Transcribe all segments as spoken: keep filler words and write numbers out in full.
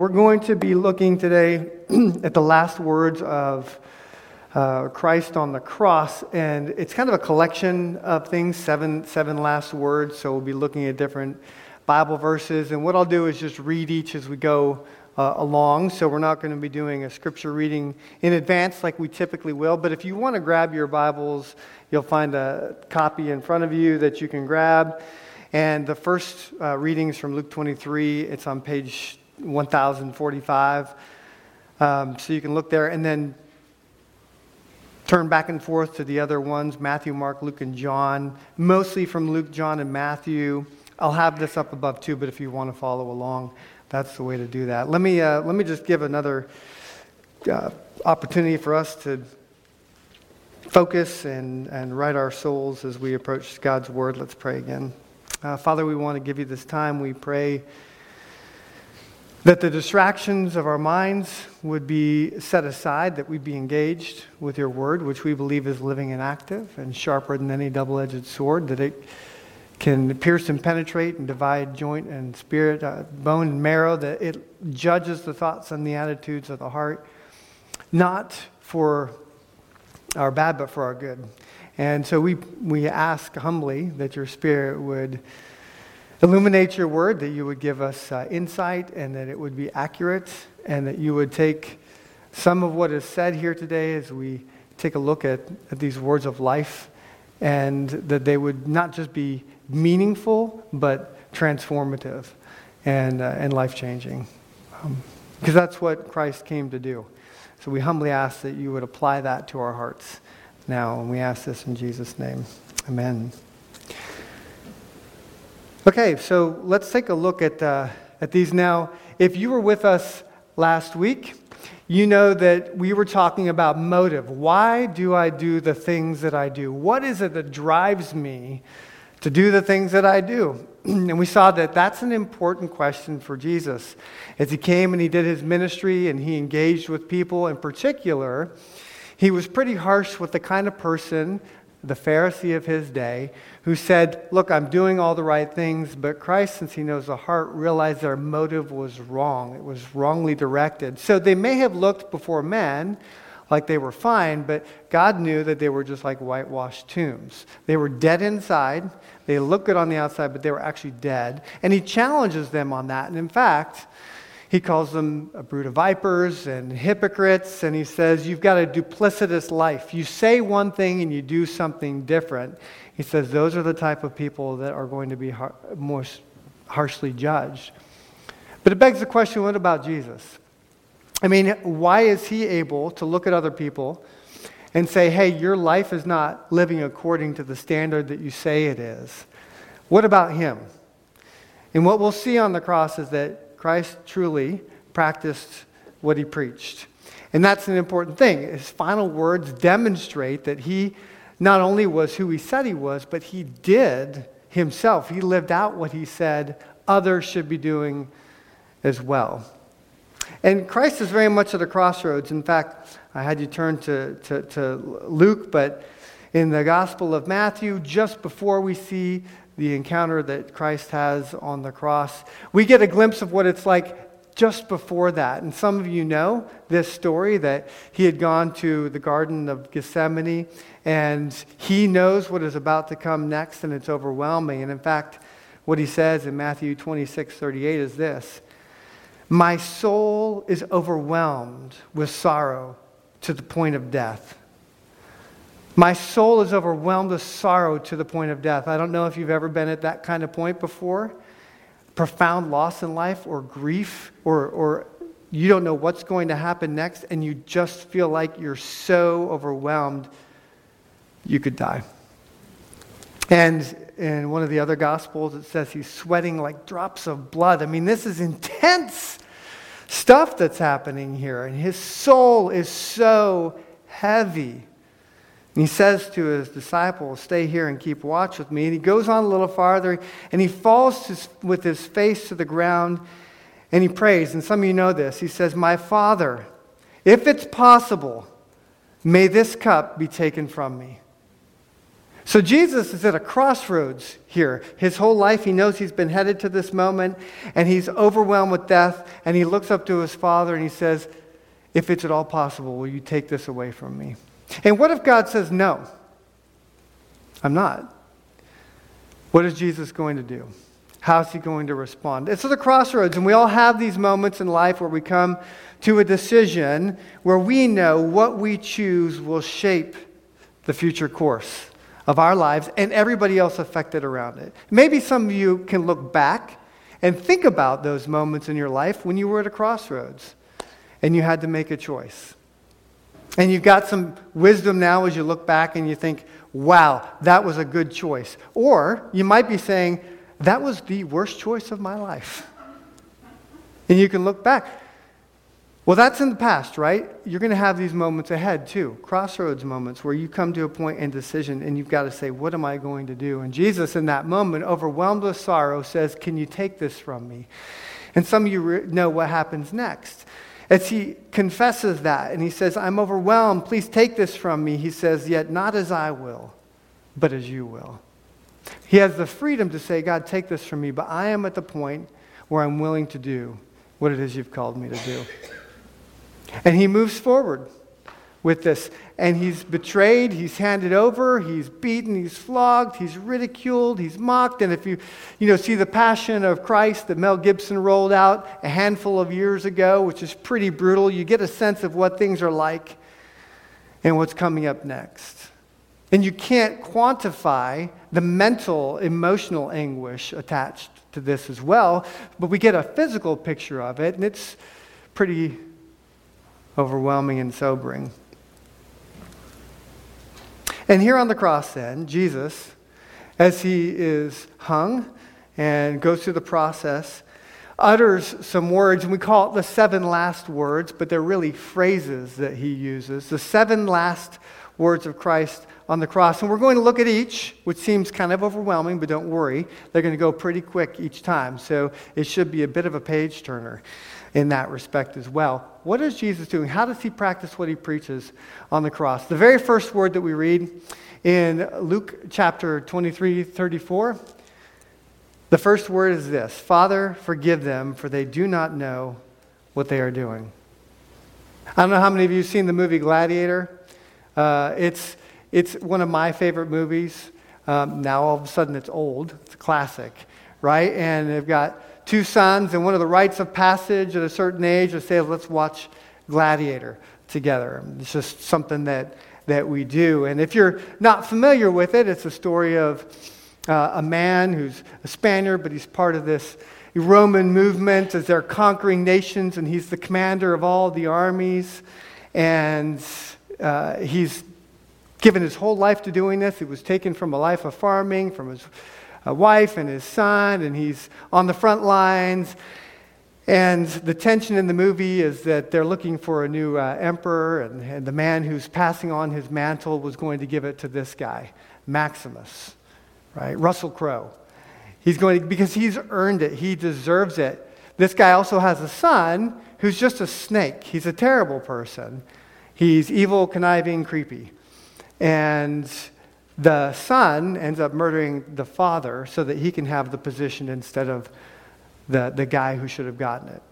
We're going to be looking today at the last words of uh, Christ on the cross, and it's kind of a collection of things, seven seven last words, so we'll be looking at different Bible verses, and what I'll do is just read each as we go uh, along, so we're not going to be doing a scripture reading in advance like we typically will, but if you want to grab your Bibles, you'll find a copy in front of you that you can grab, and the first uh, reading is from Luke twenty-three, it's on page one thousand forty-five, um, so you can look there and then turn back and forth to the other ones, Matthew, Mark, Luke, and John, mostly from Luke, John, and Matthew. I'll have this up above too, but if you want to follow along, that's the way to do that. Let me uh, let me just give another uh, opportunity for us to focus and, and right our souls as we approach God's Word. Let's pray again. Uh, Father, we want to give you this time. We pray that the distractions of our minds would be set aside, that we'd be engaged with your word, which we believe is living and active and sharper than any double-edged sword, that it can pierce and penetrate and divide joint and spirit, uh, bone and marrow, that it judges the thoughts and the attitudes of the heart, not for our bad, but for our good. And so we, we ask humbly that your spirit would illuminate your word, that you would give us uh, insight and that it would be accurate and that you would take some of what is said here today as we take a look at, at these words of life and that they would not just be meaningful but transformative and, uh, and life-changing um, because that's what Christ came to do. So we humbly ask that you would apply that to our hearts now, and we ask this in Jesus' name. Amen. Okay, so let's take a look at uh, at these now. If you were with us last week, you know that we were talking about motive. Why do I do the things that I do? What is it that drives me to do the things that I do? And we saw that that's an important question for Jesus. As he came and he did his ministry and he engaged with people, in particular, he was pretty harsh with the kind of person, the Pharisee of his day, who said, look, I'm doing all the right things, but Christ, since he knows the heart, realized their motive was wrong. It was wrongly directed. So they may have looked before men like they were fine, but God knew that they were just like whitewashed tombs. They were dead inside. They looked good on the outside, but they were actually dead. And he challenges them on that. And in fact, he calls them a brood of vipers and hypocrites, and he says, you've got a duplicitous life. You say one thing and you do something different. He says those are the type of people that are going to be har- most harshly judged. But it begs the question, what about Jesus? I mean, why is he able to look at other people and say, hey, your life is not living according to the standard that you say it is? What about him? And what we'll see on the cross is that Christ truly practiced what he preached. And that's an important thing. His final words demonstrate that he not only was who he said he was, but he did himself. He lived out what he said others should be doing as well. And Christ is very much at a crossroads. In fact, I had you turn to, to, to Luke, but in the Gospel of Matthew, just before we see the encounter that Christ has on the cross, we get a glimpse of what it's like just before that. And some of you know this story that he had gone to the Garden of Gethsemane and he knows what is about to come next and it's overwhelming. And in fact, what he says in Matthew twenty-six thirty-eight is this: my soul is overwhelmed with sorrow to the point of death. My soul is overwhelmed with sorrow to the point of death. I don't know if you've ever been at that kind of point before. Profound loss in life or grief, or, or you don't know what's going to happen next and you just feel like you're so overwhelmed you could die. And in one of the other Gospels it says he's sweating like drops of blood. I mean, this is intense stuff that's happening here. And his soul is so heavy. And he says to his disciples, stay here and keep watch with me. And he goes on a little farther, and he falls to, with his face to the ground, and he prays. And some of you know this. He says, my Father, if it's possible, may this cup be taken from me. So Jesus is at a crossroads here. His whole life, he knows he's been headed to this moment, and he's overwhelmed with death, and he looks up to his Father, and he says, if it's at all possible, will you take this away from me? And what if God says, no, I'm not? What is Jesus going to do? How is he going to respond? It's at the crossroads, and we all have these moments in life where we come to a decision where we know what we choose will shape the future course of our lives and everybody else affected around it. Maybe some of you can look back and think about those moments in your life when you were at a crossroads and you had to make a choice. And you've got some wisdom now as you look back and you think, wow, that was a good choice. Or you might be saying, that was the worst choice of my life. And you can look back. Well, that's in the past, right? You're going to have these moments ahead, too. Crossroads moments where you come to a point in decision and you've got to say, what am I going to do? And Jesus, in that moment, overwhelmed with sorrow, says, can you take this from me? And some of you re- know what happens next. As he confesses that and he says, I'm overwhelmed, please take this from me. He says, yet not as I will, but as you will. He has the freedom to say, God, take this from me, but I am at the point where I'm willing to do what it is you've called me to do. And he moves forward with this. And he's betrayed, he's handed over, he's beaten, he's flogged, he's ridiculed, he's mocked. And if you, you know, see The Passion of Christ that Mel Gibson rolled out a handful of years ago, which is pretty brutal, you get a sense of what things are like and what's coming up next. And you can't quantify the mental, emotional anguish attached to this as well, but we get a physical picture of it, and it's pretty overwhelming and sobering. And here on the cross then, Jesus, as he is hung and goes through the process, utters some words, and we call it the seven last words, but they're really phrases that he uses. The seven last words of Christ on the cross. And we're going to look at each, which seems kind of overwhelming, but don't worry. They're going to go pretty quick each time, so it should be a bit of a page turner in that respect as well. What is Jesus doing? How does he practice what he preaches on the cross? The very first word that we read in Luke chapter twenty-three, thirty-four, the first word is this: Father, forgive them, for they do not know what they are doing. I don't know how many of you have seen the movie Gladiator. Uh, it's, it's one of my favorite movies. Um, now all of a sudden it's old. It's a classic, right? And they've got two sons, and one of the rites of passage at a certain age is say, let's watch Gladiator together. It's just something that, that we do. And if you're not familiar with it, it's a story of uh, a man who's a Spaniard, but he's part of this Roman movement as they're conquering nations, and he's the commander of all the armies. And uh, he's given his whole life to doing this. It was taken from a life of farming, from his a wife and his son, and he's on the front lines. And the tension in the movie is that they're looking for a new uh, emperor, and, and the man who's passing on his mantle was going to give it to this guy, Maximus, right? Russell Crowe. He's going to, because he's earned it. He deserves it. This guy also has a son who's just a snake. He's a terrible person. He's evil, conniving, creepy. And the son ends up murdering the father so that he can have the position instead of the, the guy who should have gotten it.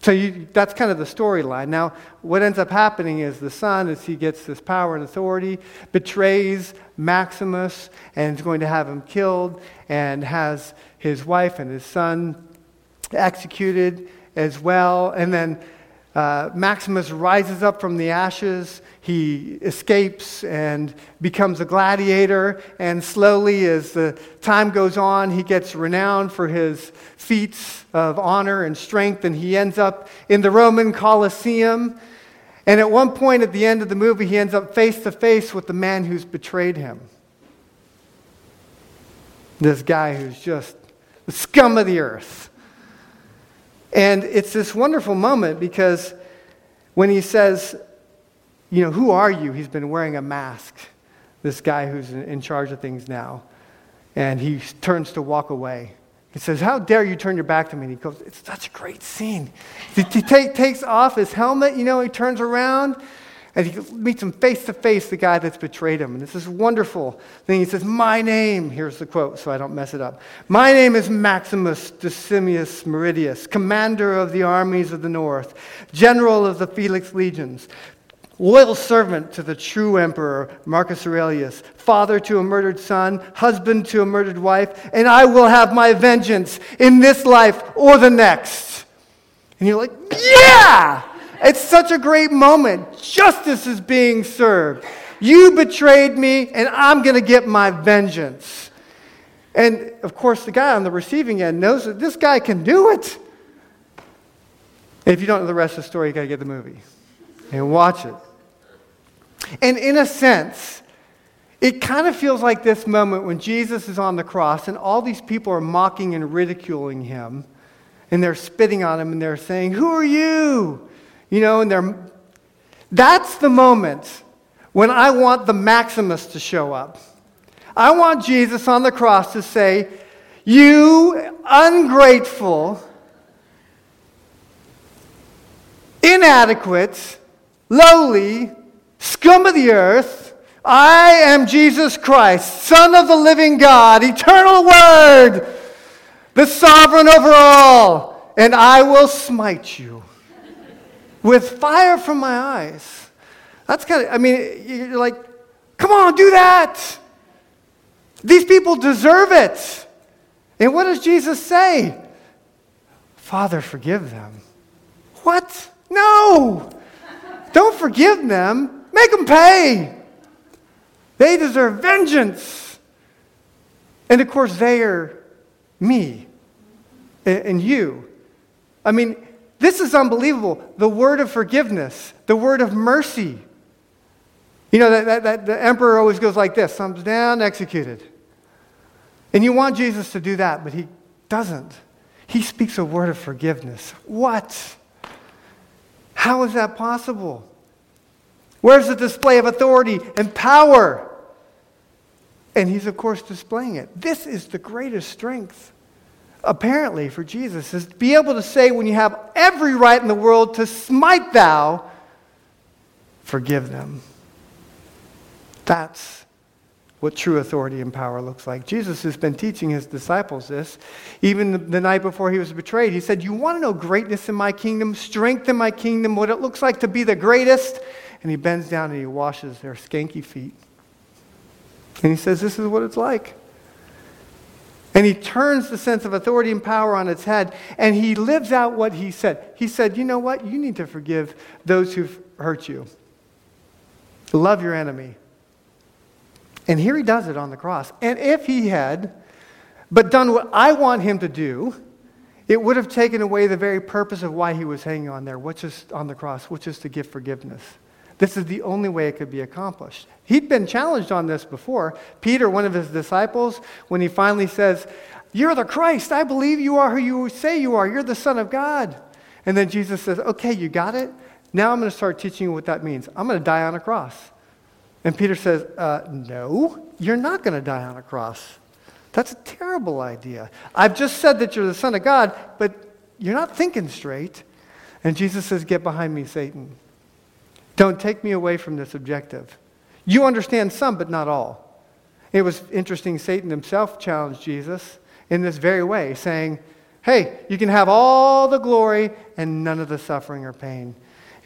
So you, that's kind of the storyline. Now, what ends up happening is the son, as he gets this power and authority, betrays Maximus and is going to have him killed, and has his wife and his son executed as well. And then Uh, Maximus rises up from the ashes, he escapes and becomes a gladiator, and slowly as the time goes on, he gets renowned for his feats of honor and strength, and he ends up in the Roman Colosseum. And at one point at the end of the movie, he ends up face to face with the man who's betrayed him. This guy who's just the scum of the earth. And it's this wonderful moment because when he says, you know, who are you? He's been wearing a mask, this guy who's in charge of things now. And he turns to walk away. He says, how dare you turn your back to me? And he goes, it's such a great scene. He t- t- takes off his helmet, you know, he turns around, and he meets him face to face, the guy that's betrayed him. And it's this wonderful thing. He says, my name, here's the quote so I don't mess it up. My name is Maximus Decimus Meridius, commander of the armies of the north, general of the Felix legions, loyal servant to the true emperor, Marcus Aurelius, father to a murdered son, husband to a murdered wife, and I will have my vengeance in this life or the next. And you're like, yeah! It's such a great moment. Justice is being served. You betrayed me, and I'm going to get my vengeance. And, of course, the guy on the receiving end knows that this guy can do it. And if you don't know the rest of the story, you got to get the movie and watch it. And in a sense, it kind of feels like this moment when Jesus is on the cross and all these people are mocking and ridiculing him, and they're spitting on him, and they're saying, who are you? You know, and they're... That's the moment when I want the Maximus to show up. I want Jesus on the cross to say, you ungrateful, inadequate, lowly, scum of the earth, I am Jesus Christ, Son of the living God, eternal Word, the sovereign over all, and I will smite you with fire from my eyes. That's kind of, I mean, you're like, come on, do that. These people deserve it. And what does Jesus say? Father, forgive them. What? No! Don't forgive them. Make them pay. They deserve vengeance. And of course, they are me and you. I mean, this is unbelievable. The word of forgiveness, the word of mercy. You know, that, that, that the emperor always goes like this, thumbs down, executed. And you want Jesus to do that, but he doesn't. He speaks a word of forgiveness. What? How is that possible? Where's the display of authority and power? And he's, of course, displaying it. This is the greatest strength, apparently, for Jesus, is to be able to say when you have every right in the world to smite thou, forgive them. That's what true authority and power looks like. Jesus has been teaching his disciples this. Even the, the night before he was betrayed, he said, you want to know greatness in my kingdom, strength in my kingdom, what it looks like to be the greatest? And he bends down and he washes their skanky feet. And he says, this is what it's like. And he turns the sense of authority and power on its head, and he lives out what he said. He said, you know what? You need to forgive those who've hurt you. Love your enemy. And here he does it on the cross. And if he had but done what I want him to do, it would have taken away the very purpose of why he was hanging on there, which is on the cross, which is to give forgiveness. This is the only way it could be accomplished. He'd been challenged on this before. Peter, one of his disciples, when he finally says, you're the Christ, I believe you are who you say you are, you're the Son of God. And then Jesus says, okay, you got it? Now I'm going to start teaching you what that means. I'm going to die on a cross. And Peter says, uh, no, you're not going to die on a cross. That's a terrible idea. I've just said that you're the Son of God, but you're not thinking straight. And Jesus says, get behind me, Satan. Don't take me away from this objective. You understand some, but not all. It was interesting, Satan himself challenged Jesus in this very way, saying, hey, you can have all the glory and none of the suffering or pain.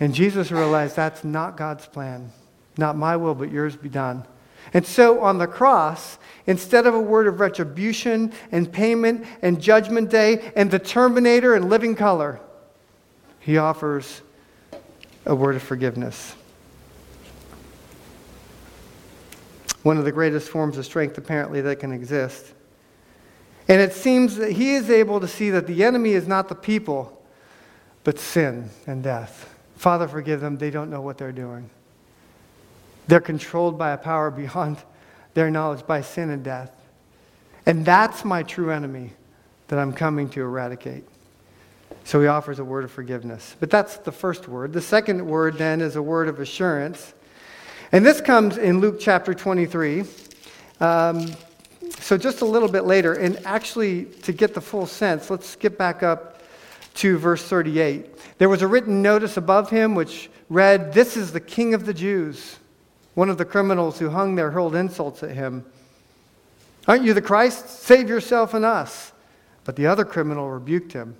And Jesus realized that's not God's plan. Not my will, but yours be done. And so on the cross, instead of a word of retribution and payment and judgment day and the Terminator and living color, he offers a word of forgiveness. One of the greatest forms of strength, apparently, that can exist. And it seems that he is able to see that the enemy is not the people, but sin and death. Father, forgive them. They don't know what they're doing. They're controlled by a power beyond their knowledge, by sin and death. And that's my true enemy that I'm coming to eradicate. So he offers a word of forgiveness. But that's the first word. The second word, then, is a word of assurance. And this comes in Luke chapter twenty-three. Um, so just a little bit later. And actually, to get the full sense, let's skip back up to verse thirty-eight. There was a written notice above him which read, "This is the King of the Jews." One of the criminals who hung there hurled insults at him. "Aren't you the Christ? Save yourself and us." But the other criminal rebuked him.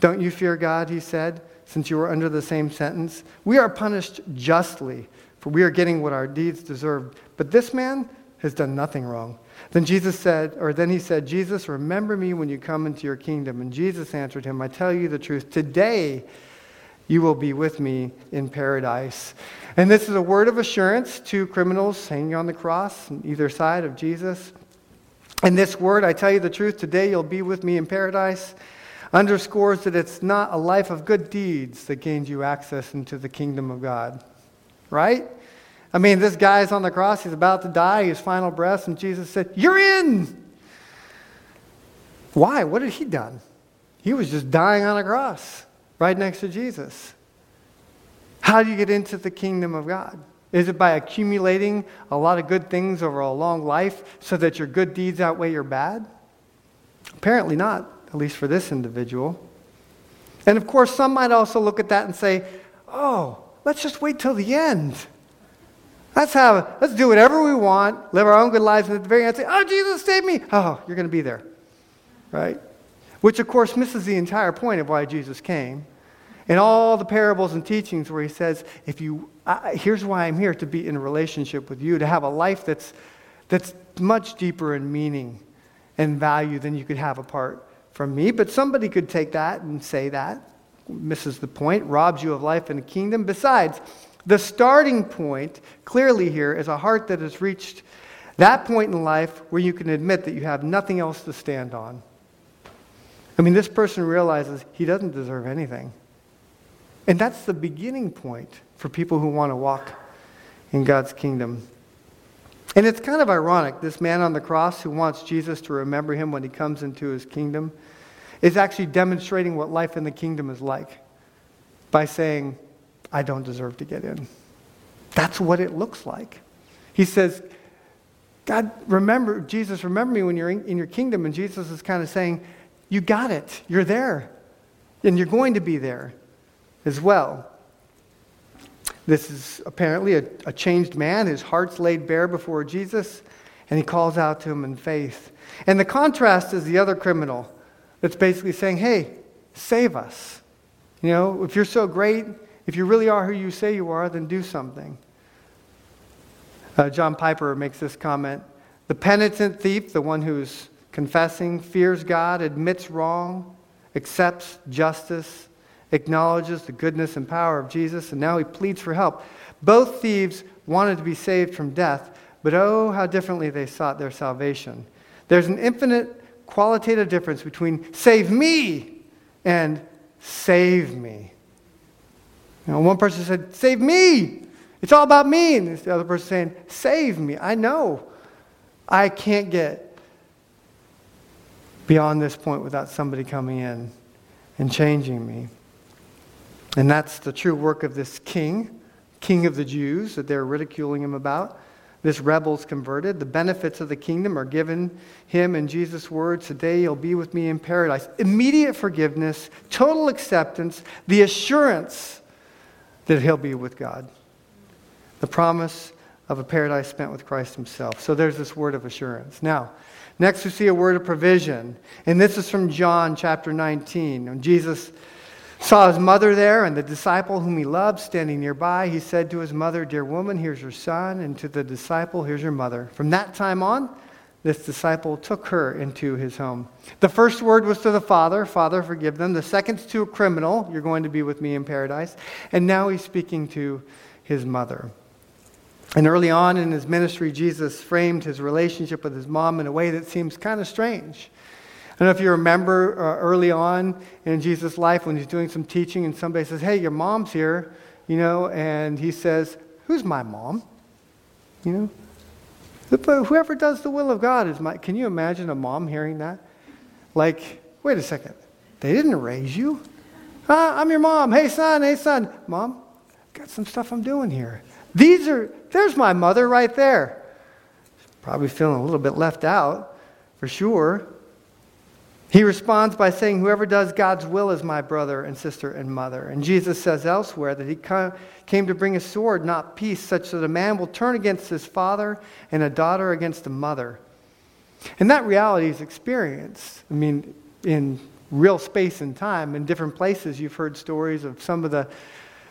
"Don't you fear God," he said, "since you were under the same sentence? We are punished justly, for we are getting what our deeds deserved. But this man has done nothing wrong." Then Jesus said, or then he said, "Jesus, remember me when you come into your kingdom." And Jesus answered him, "I tell you the truth, today you will be with me in paradise." And this is a word of assurance to criminals hanging on the cross on either side of Jesus. And this word, "I tell you the truth, today you'll be with me in paradise," underscores that it's not a life of good deeds that gains you access into the kingdom of God. Right? I mean, this guy's on the cross. He's about to die. His final breath. And Jesus said, "You're in." Why? What had he done? He was just dying on a cross right next to Jesus. How do you get into the kingdom of God? Is it by accumulating a lot of good things over a long life so that your good deeds outweigh your bad? Apparently not, at least for this individual. And of course, some might also look at that and say, "Oh, let's just wait till the end. Let's have, let's do whatever we want, live our own good lives, and at the very end say, 'Oh, Jesus, save me!' Oh, you're going to be there," right? Which, of course, misses the entire point of why Jesus came, and all the parables and teachings where he says, "If you, I, here's why I'm here, to be in a relationship with you, to have a life that's that's much deeper in meaning and value than you could have apart from me." But somebody could take that and say that misses the point, robs you of life in the kingdom. Besides, the starting point clearly here is a heart that has reached that point in life where you can admit that you have nothing else to stand on. I mean, this person realizes he doesn't deserve anything. And that's the beginning point for people who want to walk in God's kingdom. And it's kind of ironic, this man on the cross who wants Jesus to remember him when he comes into his kingdom is actually demonstrating what life in the kingdom is like by saying, "I don't deserve to get in." That's what it looks like. He says, "God, remember, Jesus, remember me when you're in, in your kingdom." And Jesus is kind of saying, "You got it. You're there. And you're going to be there as well." This is apparently a, a changed man. His heart's laid bare before Jesus, and he calls out to him in faith. And the contrast is the other criminal that's basically saying, "Hey, save us. You know, if you're so great, if you really are who you say you are, then do something." Uh, John Piper makes this comment: "The penitent thief, the one who's confessing, fears God, admits wrong, accepts justice, acknowledges the goodness and power of Jesus, and now he pleads for help. Both thieves wanted to be saved from death, but oh, how differently they sought their salvation. There's an infinite qualitative difference between 'save me' and 'save me.'" You know, one person said, "Save me. It's all about me." And the other person saying, "Save me. I know I can't get beyond this point without somebody coming in and changing me." And that's the true work of this king, king of the Jews, that they're ridiculing him about. This rebel's converted. The benefits of the kingdom are given him in Jesus' words. "Today you'll be with me in paradise." Immediate forgiveness, total acceptance, the assurance that he'll be with God. The promise of a paradise spent with Christ himself. So there's this word of assurance. Now, next we see a word of provision. And this is from John chapter nineteen. When Jesus saw his mother there and the disciple whom he loved standing nearby, he said to his mother, "Dear woman, here's your son." And to the disciple, "Here's your mother." From that time on, this disciple took her into his home. The first word was to the Father, "Father, forgive them." The second's to a criminal, "You're going to be with me in paradise." And now he's speaking to his mother. And early on in his ministry, Jesus framed his relationship with his mom in a way that seems kind of strange. I don't know if you remember uh, early on in Jesus' life when he's doing some teaching and somebody says, "Hey, your mom's here," you know, and he says, "Who's my mom?" You know? Whoever does the will of God is my... Can you imagine a mom hearing that? Like, wait a second. They didn't raise you. Ah, I'm your mom. Hey, son. Hey, son. Mom, got some stuff I'm doing here. These are... There's my mother right there. Probably feeling a little bit left out, for sure. He responds by saying, whoever does God's will is my brother and sister and mother. And Jesus says elsewhere that he came to bring a sword, not peace, such that a man will turn against his father and a daughter against a mother. And that reality is experienced. I mean, in real space and time, in different places, you've heard stories of some of the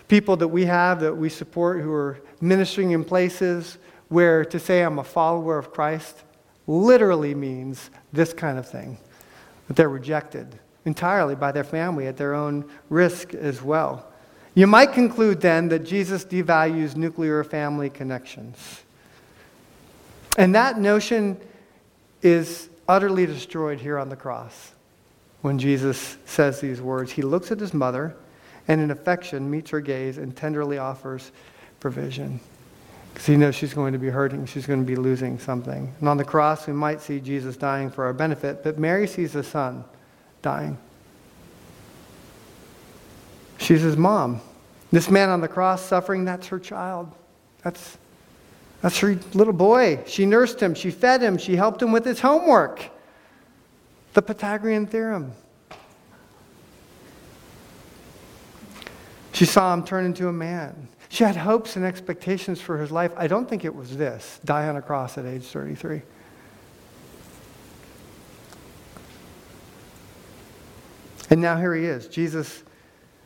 people that we have that we support who are ministering in places where to say I'm a follower of Christ literally means this kind of thing. But they're rejected entirely by their family at their own risk as well. You might conclude then that Jesus devalues nuclear family connections. And that notion is utterly destroyed here on the cross. When Jesus says these words, he looks at his mother and in affection meets her gaze and tenderly offers provision. Because he knows she's going to be hurting. She's going to be losing something. And on the cross, we might see Jesus dying for our benefit, but Mary sees the son dying. She's his mom. This man on the cross suffering, that's her child. That's, that's her little boy. She nursed him. She fed him. She helped him with his homework. The Pythagorean theorem. She saw him turn into a man. She had hopes and expectations for his life. I don't think it was this, die on a cross at age thirty-three. And now here he is. Jesus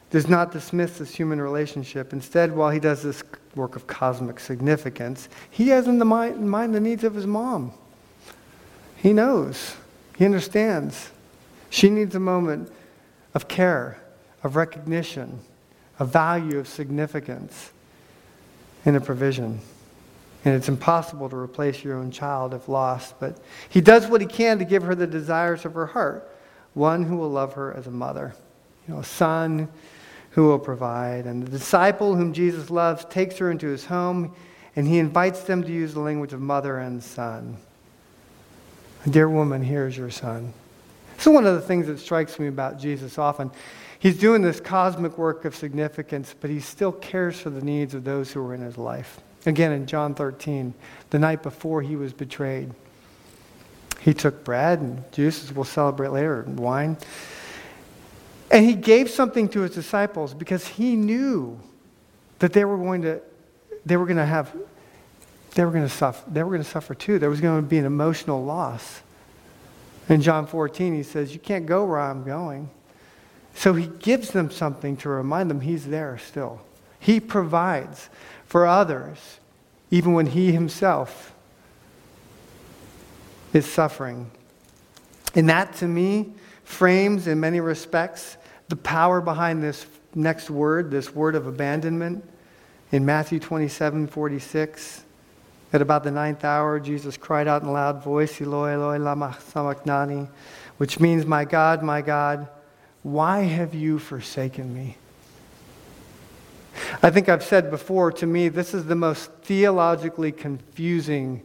does not dismiss this human relationship. Instead, while he does this work of cosmic significance, he has in the mind, in mind the needs of his mom. He knows. He understands. She needs a moment of care, of recognition, of value, of significance. In a provision. And it's impossible to replace your own child if lost, but he does what he can to give her the desires of her heart, one who will love her as a mother, you know, a son who will provide. And the disciple whom Jesus loves takes her into his home, and he invites them to use the language of mother and son. Dear woman, here's your son. So one of the things that strikes me about Jesus often, he's doing this cosmic work of significance, but he still cares for the needs of those who are in his life. Again, in John thirteen, the night before he was betrayed, he took bread and juices, we'll celebrate later, and wine. And he gave something to his disciples because he knew that they were going to, they were going to have, they were going to suffer, they were going to suffer too. There was going to be an emotional loss. In John fourteen, he says, you can't go where I'm going. So he gives them something to remind them he's there still. He provides for others, even when he himself is suffering. And that, to me, frames in many respects the power behind this next word, this word of abandonment. In Matthew twenty-seven forty-six, at about the ninth hour, Jesus cried out in a loud voice, Eloi, Eloi, lama sabachthani, which means, my God, my God, why have you forsaken me? I think I've said before, to me, this is the most theologically confusing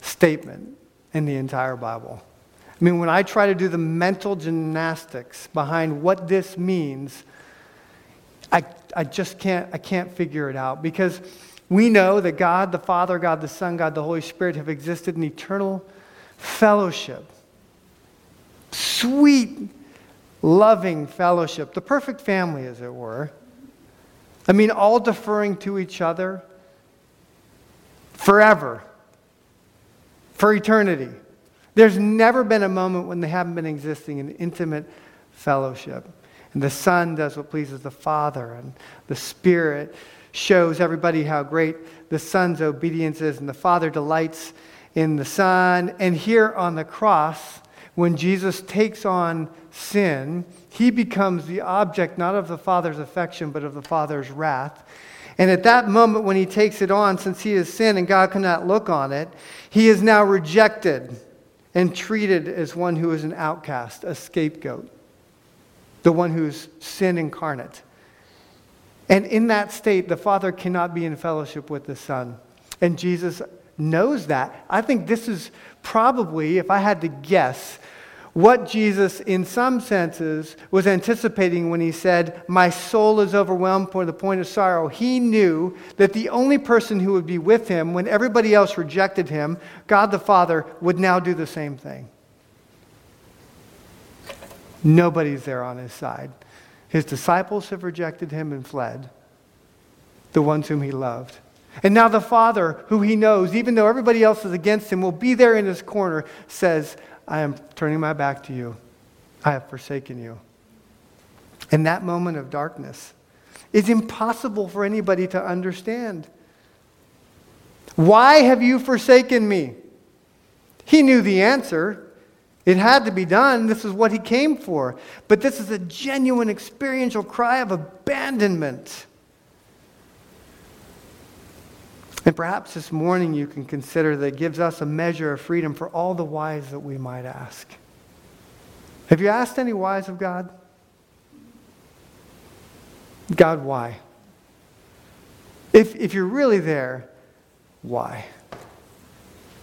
statement in the entire Bible. I mean, when I try to do the mental gymnastics behind what this means, I I just can't I can't figure it out, because we know that God, the Father, God, the Son, God, the Holy Spirit have existed in eternal fellowship. Sweet loving fellowship, the perfect family, as it were. I mean, all deferring to each other forever, for eternity. There's never been a moment when they haven't been existing in intimate fellowship. And the Son does what pleases the Father, and the Spirit shows everybody how great the Son's obedience is, and the Father delights in the Son. And here on the cross, when Jesus takes on sin, he becomes the object not of the Father's affection, but of the Father's wrath. And at that moment when he takes it on, since he is sin and God cannot look on it, he is now rejected and treated as one who is an outcast, a scapegoat, the one who's sin incarnate. And in that state, the Father cannot be in fellowship with the Son. And Jesus knows that. I think this is probably, if I had to guess, what Jesus, in some senses, was anticipating when he said, my soul is overwhelmed to the point of sorrow. He knew that the only person who would be with him when everybody else rejected him, God the Father, would now do the same thing. Nobody's there on his side. His disciples have rejected him and fled, the ones whom he loved. And now the Father, who he knows, even though everybody else is against him, will be there in his corner, says, I am turning my back to you. I have forsaken you. In that moment of darkness, it's impossible for anybody to understand. Why have you forsaken me? He knew the answer. It had to be done. This is what he came for. But this is a genuine experiential cry of abandonment. And perhaps this morning you can consider that it gives us a measure of freedom for all the whys that we might ask. Have you asked any whys of God? God, why? If if you're really there, why?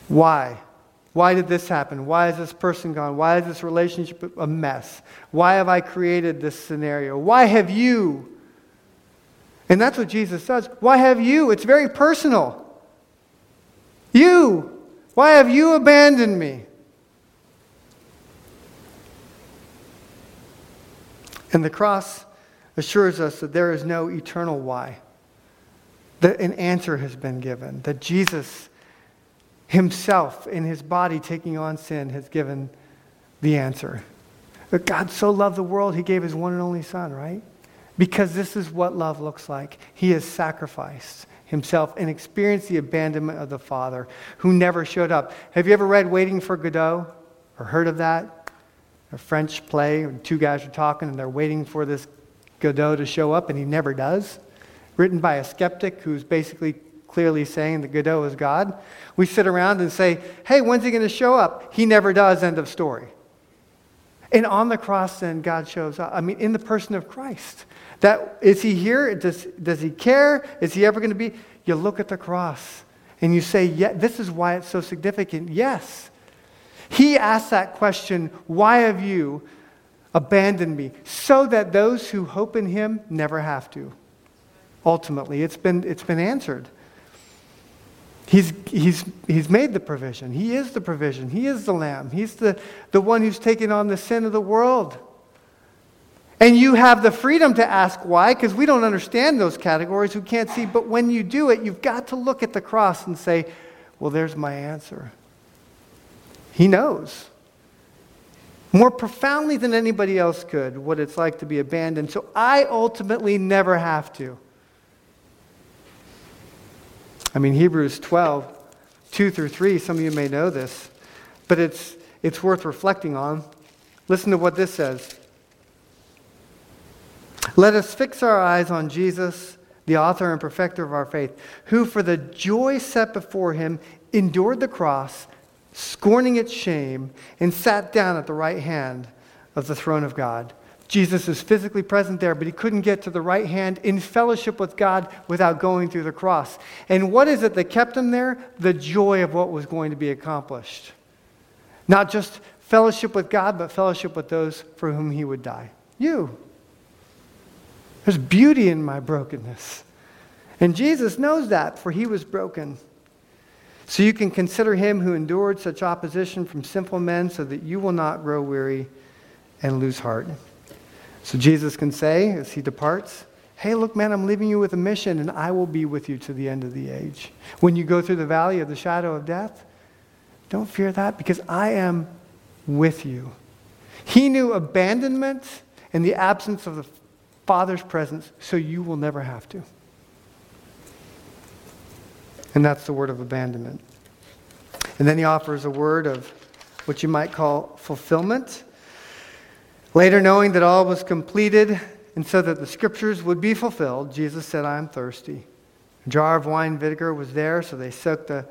Why? Why did this happen? Why is this person gone? Why is this relationship a mess? Why have I created this scenario? Why have you? And that's what Jesus says. Why have you? It's very personal. You. Why have you abandoned me? And the cross assures us that there is no eternal why. That an answer has been given. That Jesus himself in his body taking on sin has given the answer. But God so loved the world he gave his one and only son, right? Because this is what love looks like. He has sacrificed himself and experienced the abandonment of the Father who never showed up. Have you ever read Waiting for Godot or heard of that? A French play where two guys are talking and they're waiting for this Godot to show up and he never does. Written by a skeptic who's basically clearly saying that Godot is God. We sit around and say, hey, when's he going to show up? He never does, end of story. And on the cross then God shows up. I mean, in the person of Christ. That, is he here? Does, does he care? Is he ever going to be? You look at the cross and you say, yeah, this is why it's so significant. Yes. He asked that question, why have you abandoned me? So that those who hope in him never have to. Ultimately, it's been, it's been answered. He's, he's, he's made the provision. He is the provision. He is the Lamb. He's the, the one who's taken on the sin of the world. And you have the freedom to ask why, because we don't understand those categories. We can't see. But when you do it, you've got to look at the cross and say, well, there's my answer. He knows more profoundly than anybody else could what it's like to be abandoned. So I ultimately never have to. I mean, Hebrews twelve, two through three, some of you may know this, but it's it's worth reflecting on. Listen to what this says. Let us fix our eyes on Jesus, the author and perfecter of our faith, who for the joy set before him endured the cross, scorning its shame, and sat down at the right hand of the throne of God. Jesus is physically present there, but he couldn't get to the right hand in fellowship with God without going through the cross. And what is it that kept him there? The joy of what was going to be accomplished. Not just fellowship with God, but fellowship with those for whom he would die. You. There's beauty in my brokenness. And Jesus knows that, for he was broken. So you can consider him who endured such opposition from sinful men so that you will not grow weary and lose heart. So Jesus can say as he departs, hey, look, man, I'm leaving you with a mission and I will be with you to the end of the age. When you go through the valley of the shadow of death, don't fear that because I am with you. He knew abandonment and the absence of the Father's presence, so you will never have to. And that's the word of abandonment. And then he offers a word of what you might call fulfillment. Later, knowing that all was completed, and so that the scriptures would be fulfilled, Jesus said, I am thirsty. A jar of wine vinegar was there, so they soaked a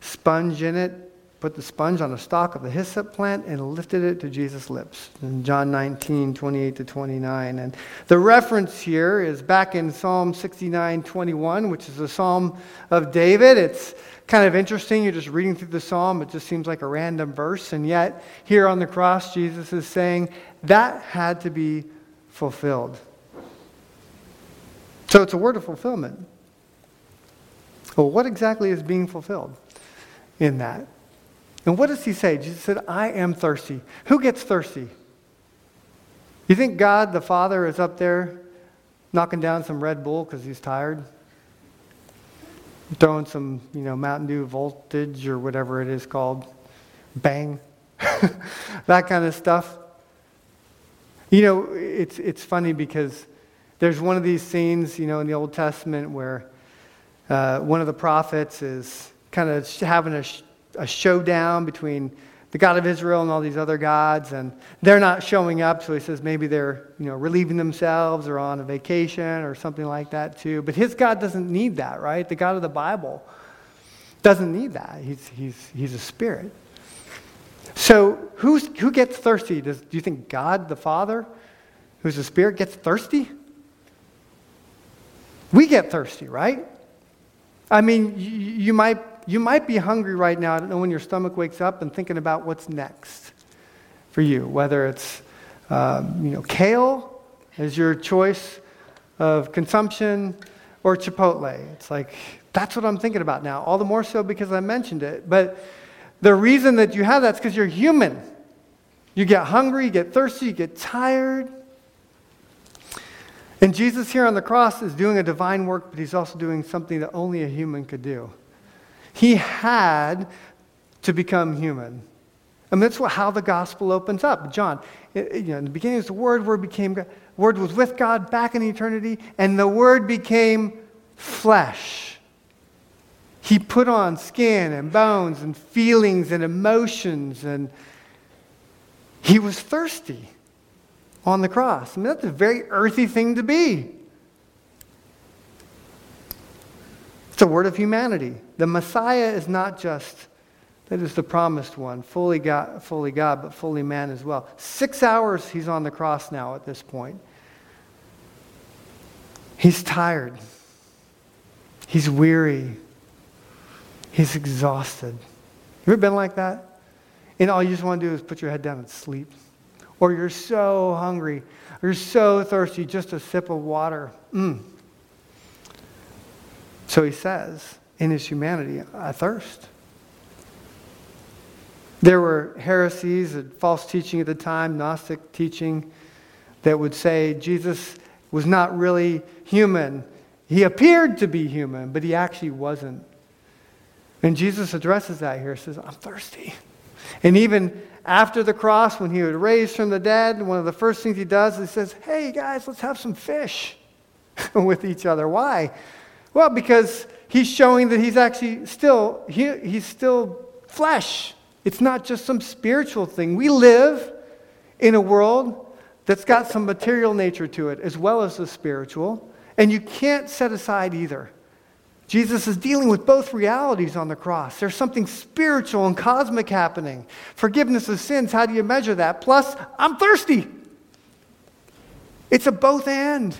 sponge in it, put the sponge on the stalk of the hyssop plant, and lifted it to Jesus' lips. In John nineteen, twenty-eight to twenty-nine. And the reference here is back in Psalm sixty-nine, twenty-one, which is a psalm of David. It's kind of interesting. You're just reading through the psalm. It just seems like a random verse. And yet, here on the cross, Jesus is saying, that had to be fulfilled. So it's a word of fulfillment. Well, what exactly is being fulfilled in that? And what does he say? Jesus said, I am thirsty. Who gets thirsty? You think God the Father is up there knocking down some Red Bull because he's tired? Throwing some, you know, Mountain Dew voltage or whatever it is called. Bang. That kind of stuff. You know, it's it's funny because there's one of these scenes, you know, in the Old Testament where uh, one of the prophets is kind of having a, sh- a showdown between the God of Israel and all these other gods, and they're not showing up, so he says maybe they're, you know, relieving themselves or on a vacation or something like that too. But his God doesn't need that, right? The God of the Bible doesn't need that. He's he's he's a spirit. So who's, who gets thirsty? Does, do you think God the Father, who's a spirit, gets thirsty? We get thirsty, right? I mean, you, you might you might be hungry right now. I don't know when your stomach wakes up and thinking about what's next for you, whether it's um, you know kale as your choice of consumption or Chipotle. It's like, that's what I'm thinking about now, all the more so because I mentioned it. But the reason that you have that is because you're human. You get hungry, you get thirsty, you get tired. And Jesus here on the cross is doing a divine work, but he's also doing something that only a human could do. He had to become human. And that's what, how the gospel opens up. John, it, you know, in the beginning was the Word, Word became God. Word was with God back in eternity, and the Word became flesh. He put on skin and bones and feelings and emotions, and he was thirsty on the cross. I mean, that's a very earthy thing to be. It's a word of humanity. The Messiah is not just, that is the promised one, fully God, fully God, but fully man as well. Six hours he's on the cross now at this point. He's tired. He's weary. He's exhausted. Have you ever been like that? And all you just want to do is put your head down and sleep. Or you're so hungry. Or you're so thirsty. Just a sip of water. Mm. So he says, in his humanity, I thirst. There were heresies and false teaching at the time, Gnostic teaching, that would say Jesus was not really human. He appeared to be human, but he actually wasn't. And Jesus addresses that here. He says, I'm thirsty. And even after the cross, when he was raised from the dead, one of the first things he does is he says, hey, guys, let's have some fish with each other. Why? Well, because he's showing that he's actually still, he, he's still flesh. It's not just some spiritual thing. We live in a world that's got some material nature to it, as well as the spiritual. And you can't set aside either. Jesus is dealing with both realities on the cross. There's something spiritual and cosmic happening. Forgiveness of sins, how do you measure that? Plus, I'm thirsty. It's a both and.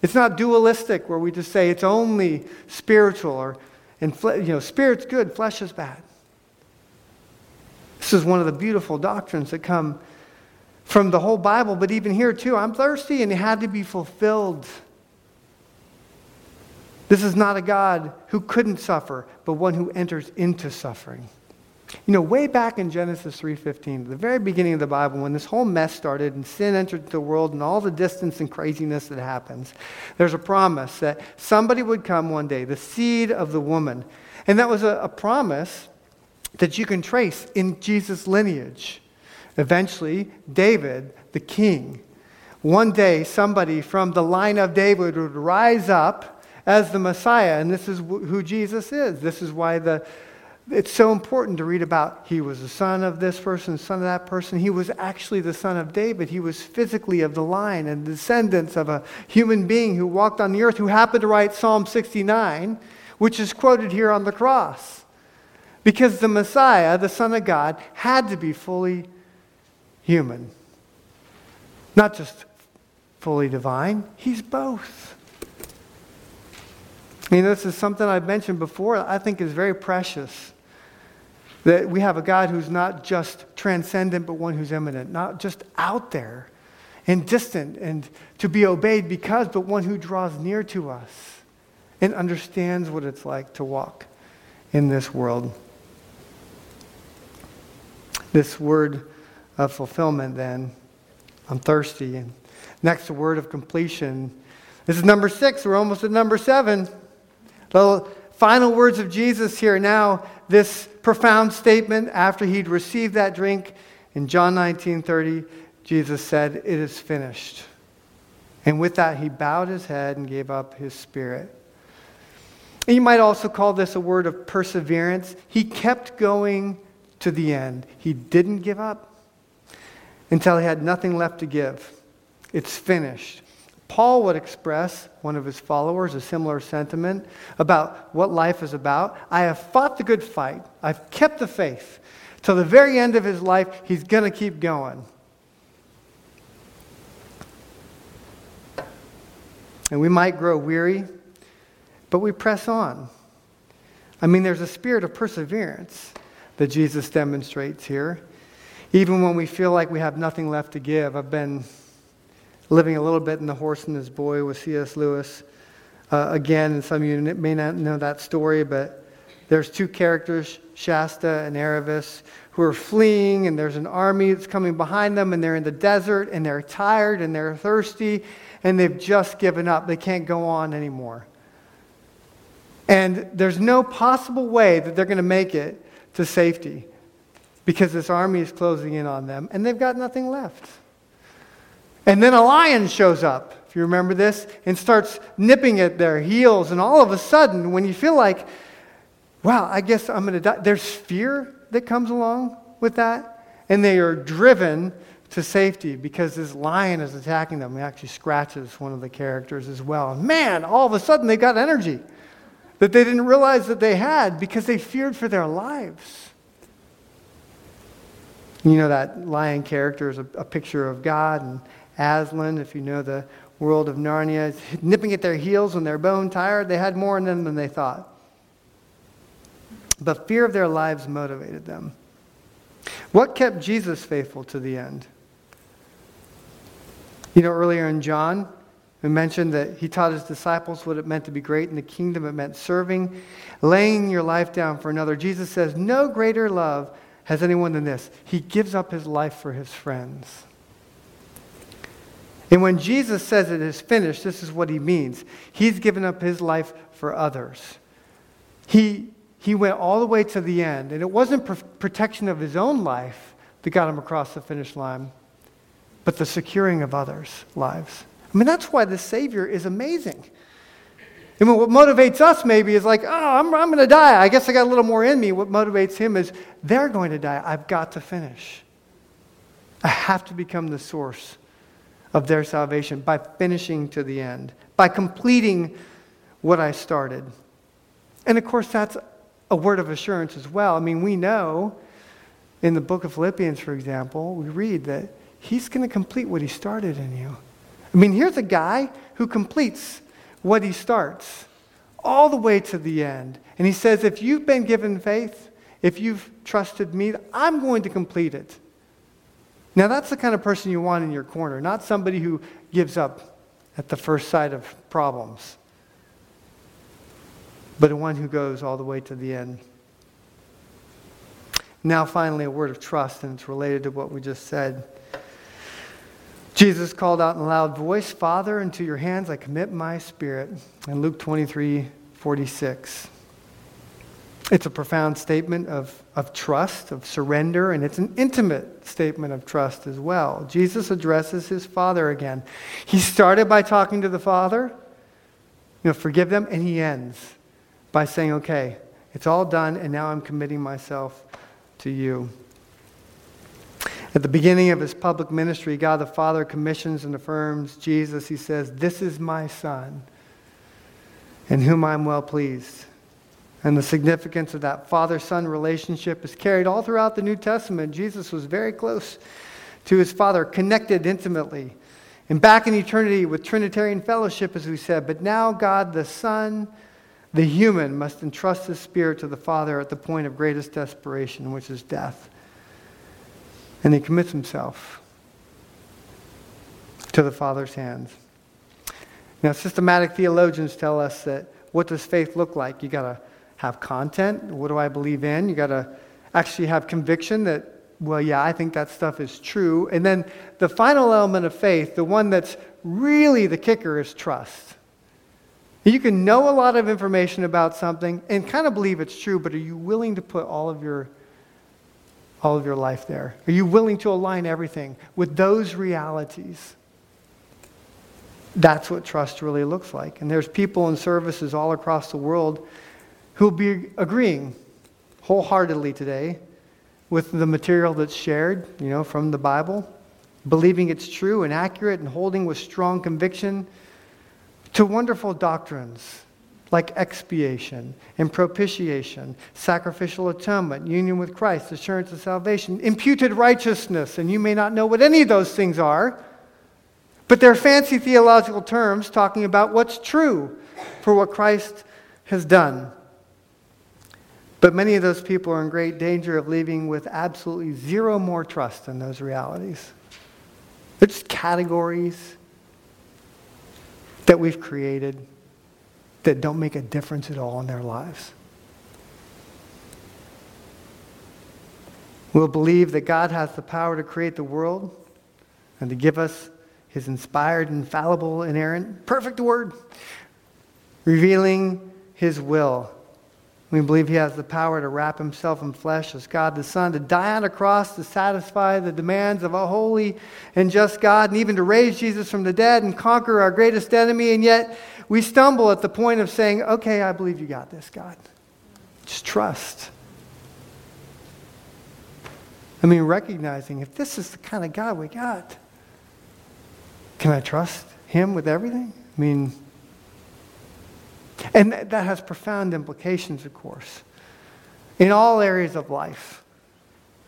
It's not dualistic where we just say it's only spiritual or, and you know, spirit's good, flesh is bad. This is one of the beautiful doctrines that come from the whole Bible, but even here too, I'm thirsty and it had to be fulfilled. This is not a God who couldn't suffer, but one who enters into suffering. You know, way back in Genesis three fifteen, the very beginning of the Bible, when this whole mess started and sin entered the world and all the distance and craziness that happens, there's a promise that somebody would come one day, the seed of the woman. And that was a, a promise that you can trace in Jesus' lineage. Eventually, David, the king. One day, somebody from the line of David would rise up as the Messiah, and this is who Jesus is. This is why the it's so important to read about he was the son of this person, son of that person. He was actually the son of David. He was physically of the line and descendants of a human being who walked on the earth, who happened to write Psalm sixty-nine, which is quoted here on the cross. Because the Messiah, the Son of God, had to be fully human. Not just fully divine, he's both. You know, this is something I've mentioned before I think is very precious. That we have a God who's not just transcendent, but one who's immanent. Not just out there and distant and to be obeyed because, but one who draws near to us and understands what it's like to walk in this world. This word of fulfillment then I'm thirsty. And next, the word of completion. This is number six. We're almost at number seven. The final words of Jesus here now, this profound statement after he'd received that drink in John nineteen thirty, Jesus said, "It is finished." And with that, he bowed his head and gave up his spirit. And you might also call this a word of perseverance. He kept going to the end. He didn't give up until he had nothing left to give. It's finished. Paul would express, one of his followers, a similar sentiment about what life is about. I have fought the good fight. I've kept the faith. Till the very end of his life, he's going to keep going. And we might grow weary, but we press on. I mean, there's a spirit of perseverance that Jesus demonstrates here. Even when we feel like we have nothing left to give. I've been living a little bit in The Horse and His Boy with C S Lewis. Uh, again, and some of you may not know that story, but there's two characters, Shasta and Aravis, who are fleeing, and there's an army that's coming behind them, and they're in the desert, and they're tired, and they're thirsty, and they've just given up. They can't go on anymore. And there's no possible way that they're going to make it to safety because this army is closing in on them, and they've got nothing left. And then a lion shows up, if you remember this, and starts nipping at their heels. And all of a sudden, when you feel like, wow, I guess I'm going to die, there's fear that comes along with that. And they are driven to safety because this lion is attacking them. He actually scratches one of the characters as well. Man, all of a sudden they got energy that they didn't realize that they had because they feared for their lives. You know, that lion character is a, a picture of God, and Aslan, if you know the world of Narnia, is nipping at their heels when they're bone tired. They had more in them than they thought. But fear of their lives motivated them. What kept Jesus faithful to the end? You know, earlier in John, we mentioned that he taught his disciples what it meant to be great in the kingdom. It meant serving, laying your life down for another. Jesus says, no greater love has anyone than this. He gives up his life for his friends. And when Jesus says it is finished, this is what he means. He's given up his life for others. He He went all the way to the end. And it wasn't pr- protection of his own life that got him across the finish line, but the securing of others' lives. I mean, that's why the Savior is amazing. I mean, what motivates us maybe is like, oh, I'm, I'm going to die. I guess I got a little more in me. What motivates him is they're going to die. I've got to finish. I have to become the source of their salvation by finishing to the end, by completing what I started. And of course, that's a word of assurance as well. I mean, we know in the book of Philippians, for example, we read that he's going to complete what he started in you. I mean, here's a guy who completes what he starts all the way to the end. And he says, if you've been given faith, if you've trusted me, I'm going to complete it. Now, that's the kind of person you want in your corner, not somebody who gives up at the first sight of problems, but the one who goes all the way to the end. Now, finally, a word of trust, and it's related to what we just said. Jesus called out in a loud voice, Father, into your hands I commit my spirit. In Luke twenty-three forty-six. It's a profound statement of, of trust, of surrender, and it's an intimate statement of trust as well. Jesus addresses his Father again. He started by talking to the Father, you know, forgive them, and he ends by saying, okay, it's all done, and now I'm committing myself to you. At the beginning of his public ministry, God the Father commissions and affirms Jesus. He says, this is my Son, in whom I'm well pleased. And the significance of that father-son relationship is carried all throughout the New Testament. Jesus was very close to his Father, connected intimately. And back in eternity with Trinitarian fellowship, as we said, but now God the Son, the human, must entrust his spirit to the Father at the point of greatest desperation, which is death. And he commits himself to the Father's hands. Now, systematic theologians tell us that what does faith look like? You got to have content. What do I believe in? You got to actually have conviction that well, yeah, I think that stuff is true. And then the final element of faith, the one that's really the kicker, is trust. You can know a lot of information about something and kind of believe it's true, but are you willing to put all of your all of your life there? Are you willing to align everything with those realities? That's what trust really looks like. And there's people and services all across the world who'll be agreeing wholeheartedly today with the material that's shared, you know, from the Bible, believing it's true and accurate and holding with strong conviction to wonderful doctrines like expiation and propitiation, sacrificial atonement, union with Christ, assurance of salvation, imputed righteousness, and you may not know what any of those things are, but they're fancy theological terms talking about what's true for what Christ has done. But many of those people are in great danger of leaving with absolutely zero more trust in those realities. They're just categories that we've created that don't make a difference at all in their lives. We'll believe that God has the power to create the world and to give us his inspired, infallible, inerrant, perfect word, revealing his will. We believe he has the power to wrap himself in flesh as God the Son, to die on a cross to satisfy the demands of a holy and just God, and even to raise Jesus from the dead and conquer our greatest enemy. And yet we stumble at the point of saying, okay, I believe you got this, God. Just trust. I mean, recognizing if this is the kind of God we got, can I trust him with everything? I mean... And that has profound implications, of course, in all areas of life,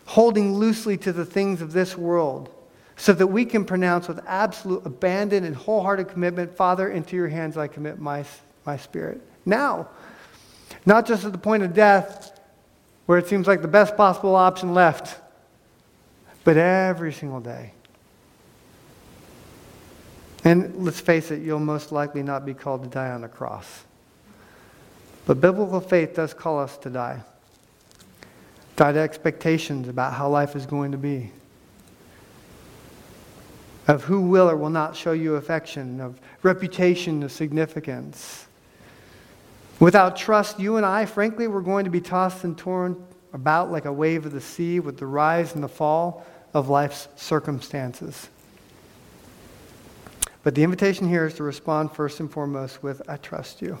holding loosely to the things of this world so that we can pronounce with absolute abandon and wholehearted commitment, Father, into your hands I commit my, my spirit. Now, not just at the point of death where it seems like the best possible option left, but every single day. And let's face it, you'll most likely not be called to die on the cross. But biblical faith does call us to die. Die to expectations about how life is going to be. Of who will or will not show you affection, of reputation, of significance. Without trust, you and I, frankly, we're going to be tossed and torn about like a wave of the sea with the rise and the fall of life's circumstances. But the invitation here is to respond first and foremost with, I trust you.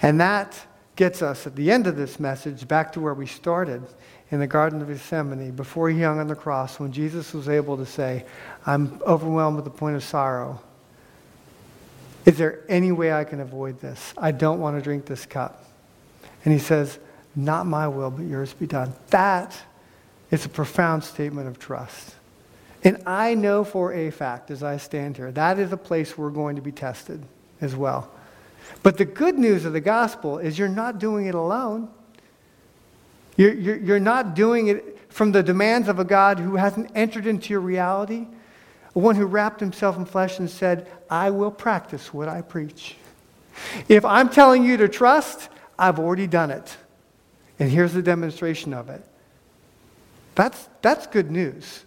And that gets us, at the end of this message, back to where we started in the Garden of Gethsemane, before he hung on the cross, when Jesus was able to say, I'm overwhelmed with the point of sorrow. Is there any way I can avoid this? I don't want to drink this cup. And he says, not my will, but yours be done. That is a profound statement of trust. And I know for a fact, as I stand here, that is a place we're going to be tested as well. But the good news of the gospel is you're not doing it alone. You're, you're, you're not doing it from the demands of a God who hasn't entered into your reality, one who wrapped himself in flesh and said, I will practice what I preach. If I'm telling you to trust, I've already done it. And here's the demonstration of it. That's, that's good news.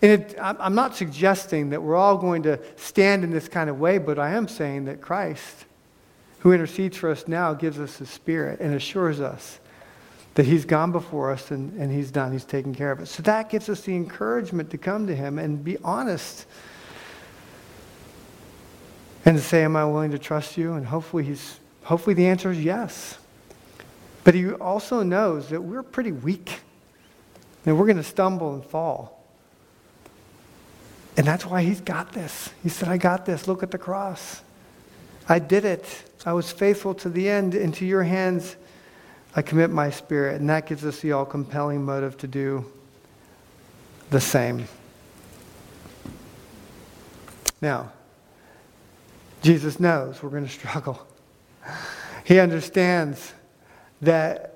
And it, I'm not suggesting that we're all going to stand in this kind of way, but I am saying that Christ, who intercedes for us now, gives us his spirit and assures us that he's gone before us and, and he's done, he's taken care of it. So that gives us the encouragement to come to him and be honest and to say, am I willing to trust you? And hopefully, he's, hopefully the answer is yes. But he also knows that we're pretty weak and we're going to stumble and fall. And that's why he's got this. He said, I got this. Look at the cross. I did it. I was faithful to the end. Into your hands, I commit my spirit. And that gives us the all-compelling motive to do the same. Now, Jesus knows we're going to struggle. He understands that,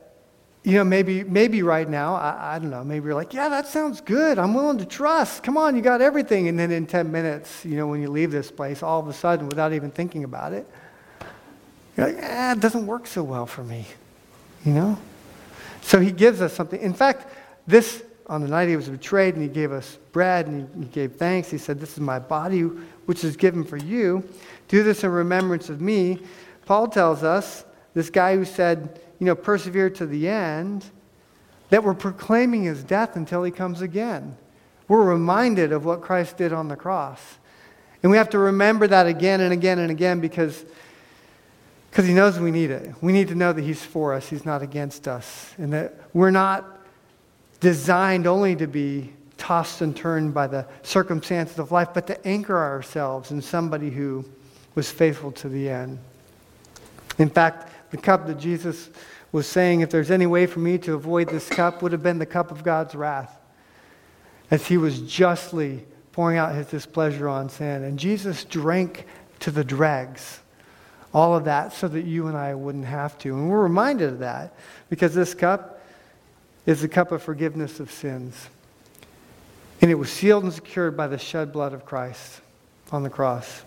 you know, maybe maybe right now, I, I don't know, maybe you're like, yeah, that sounds good. I'm willing to trust. Come on, you got everything. And then in ten minutes, you know, when you leave this place, all of a sudden, without even thinking about it, you're like, eh, it doesn't work so well for me, you know? So he gives us something. In fact, this on the night he was betrayed, and he gave us bread, and he, he gave thanks. He said, "This is my body, which is given for you. Do this in remembrance of me." Paul tells us, this guy who said, you know, persevere to the end, that we're proclaiming his death until he comes again. We're reminded of what Christ did on the cross. And we have to remember that again and again and again, because because he knows we need it. We need to know that he's for us, he's not against us, and that we're not designed only to be tossed and turned by the circumstances of life, but to anchor ourselves in somebody who was faithful to the end. In fact, the cup that Jesus was saying, if there's any way for me to avoid this cup, would have been the cup of God's wrath, as he was justly pouring out his displeasure on sin. And Jesus drank to the dregs all of that so that you and I wouldn't have to. And we're reminded of that because this cup is the cup of forgiveness of sins. And it was sealed and secured by the shed blood of Christ on the cross.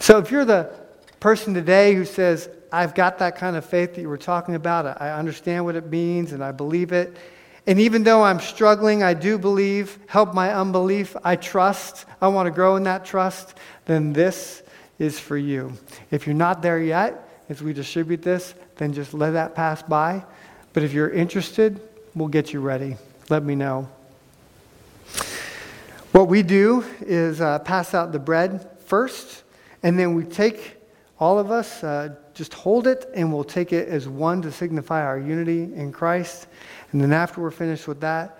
So if you're the person today who says, I've got that kind of faith that you were talking about, I understand what it means and I believe it, and even though I'm struggling, I do believe, help my unbelief, I trust, I want to grow in that trust, then this is for you. If you're not there yet, as we distribute this, then just let that pass by. But if you're interested, we'll get you ready. Let me know. What we do is uh, pass out the bread first, and then we take all of us, uh, just hold it, and we'll take it as one to signify our unity in Christ. And then after we're finished with that,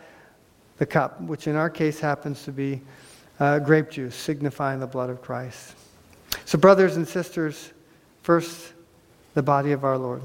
the cup, which in our case happens to be uh, grape juice, signifying the blood of Christ. So brothers and sisters, first, the body of our Lord.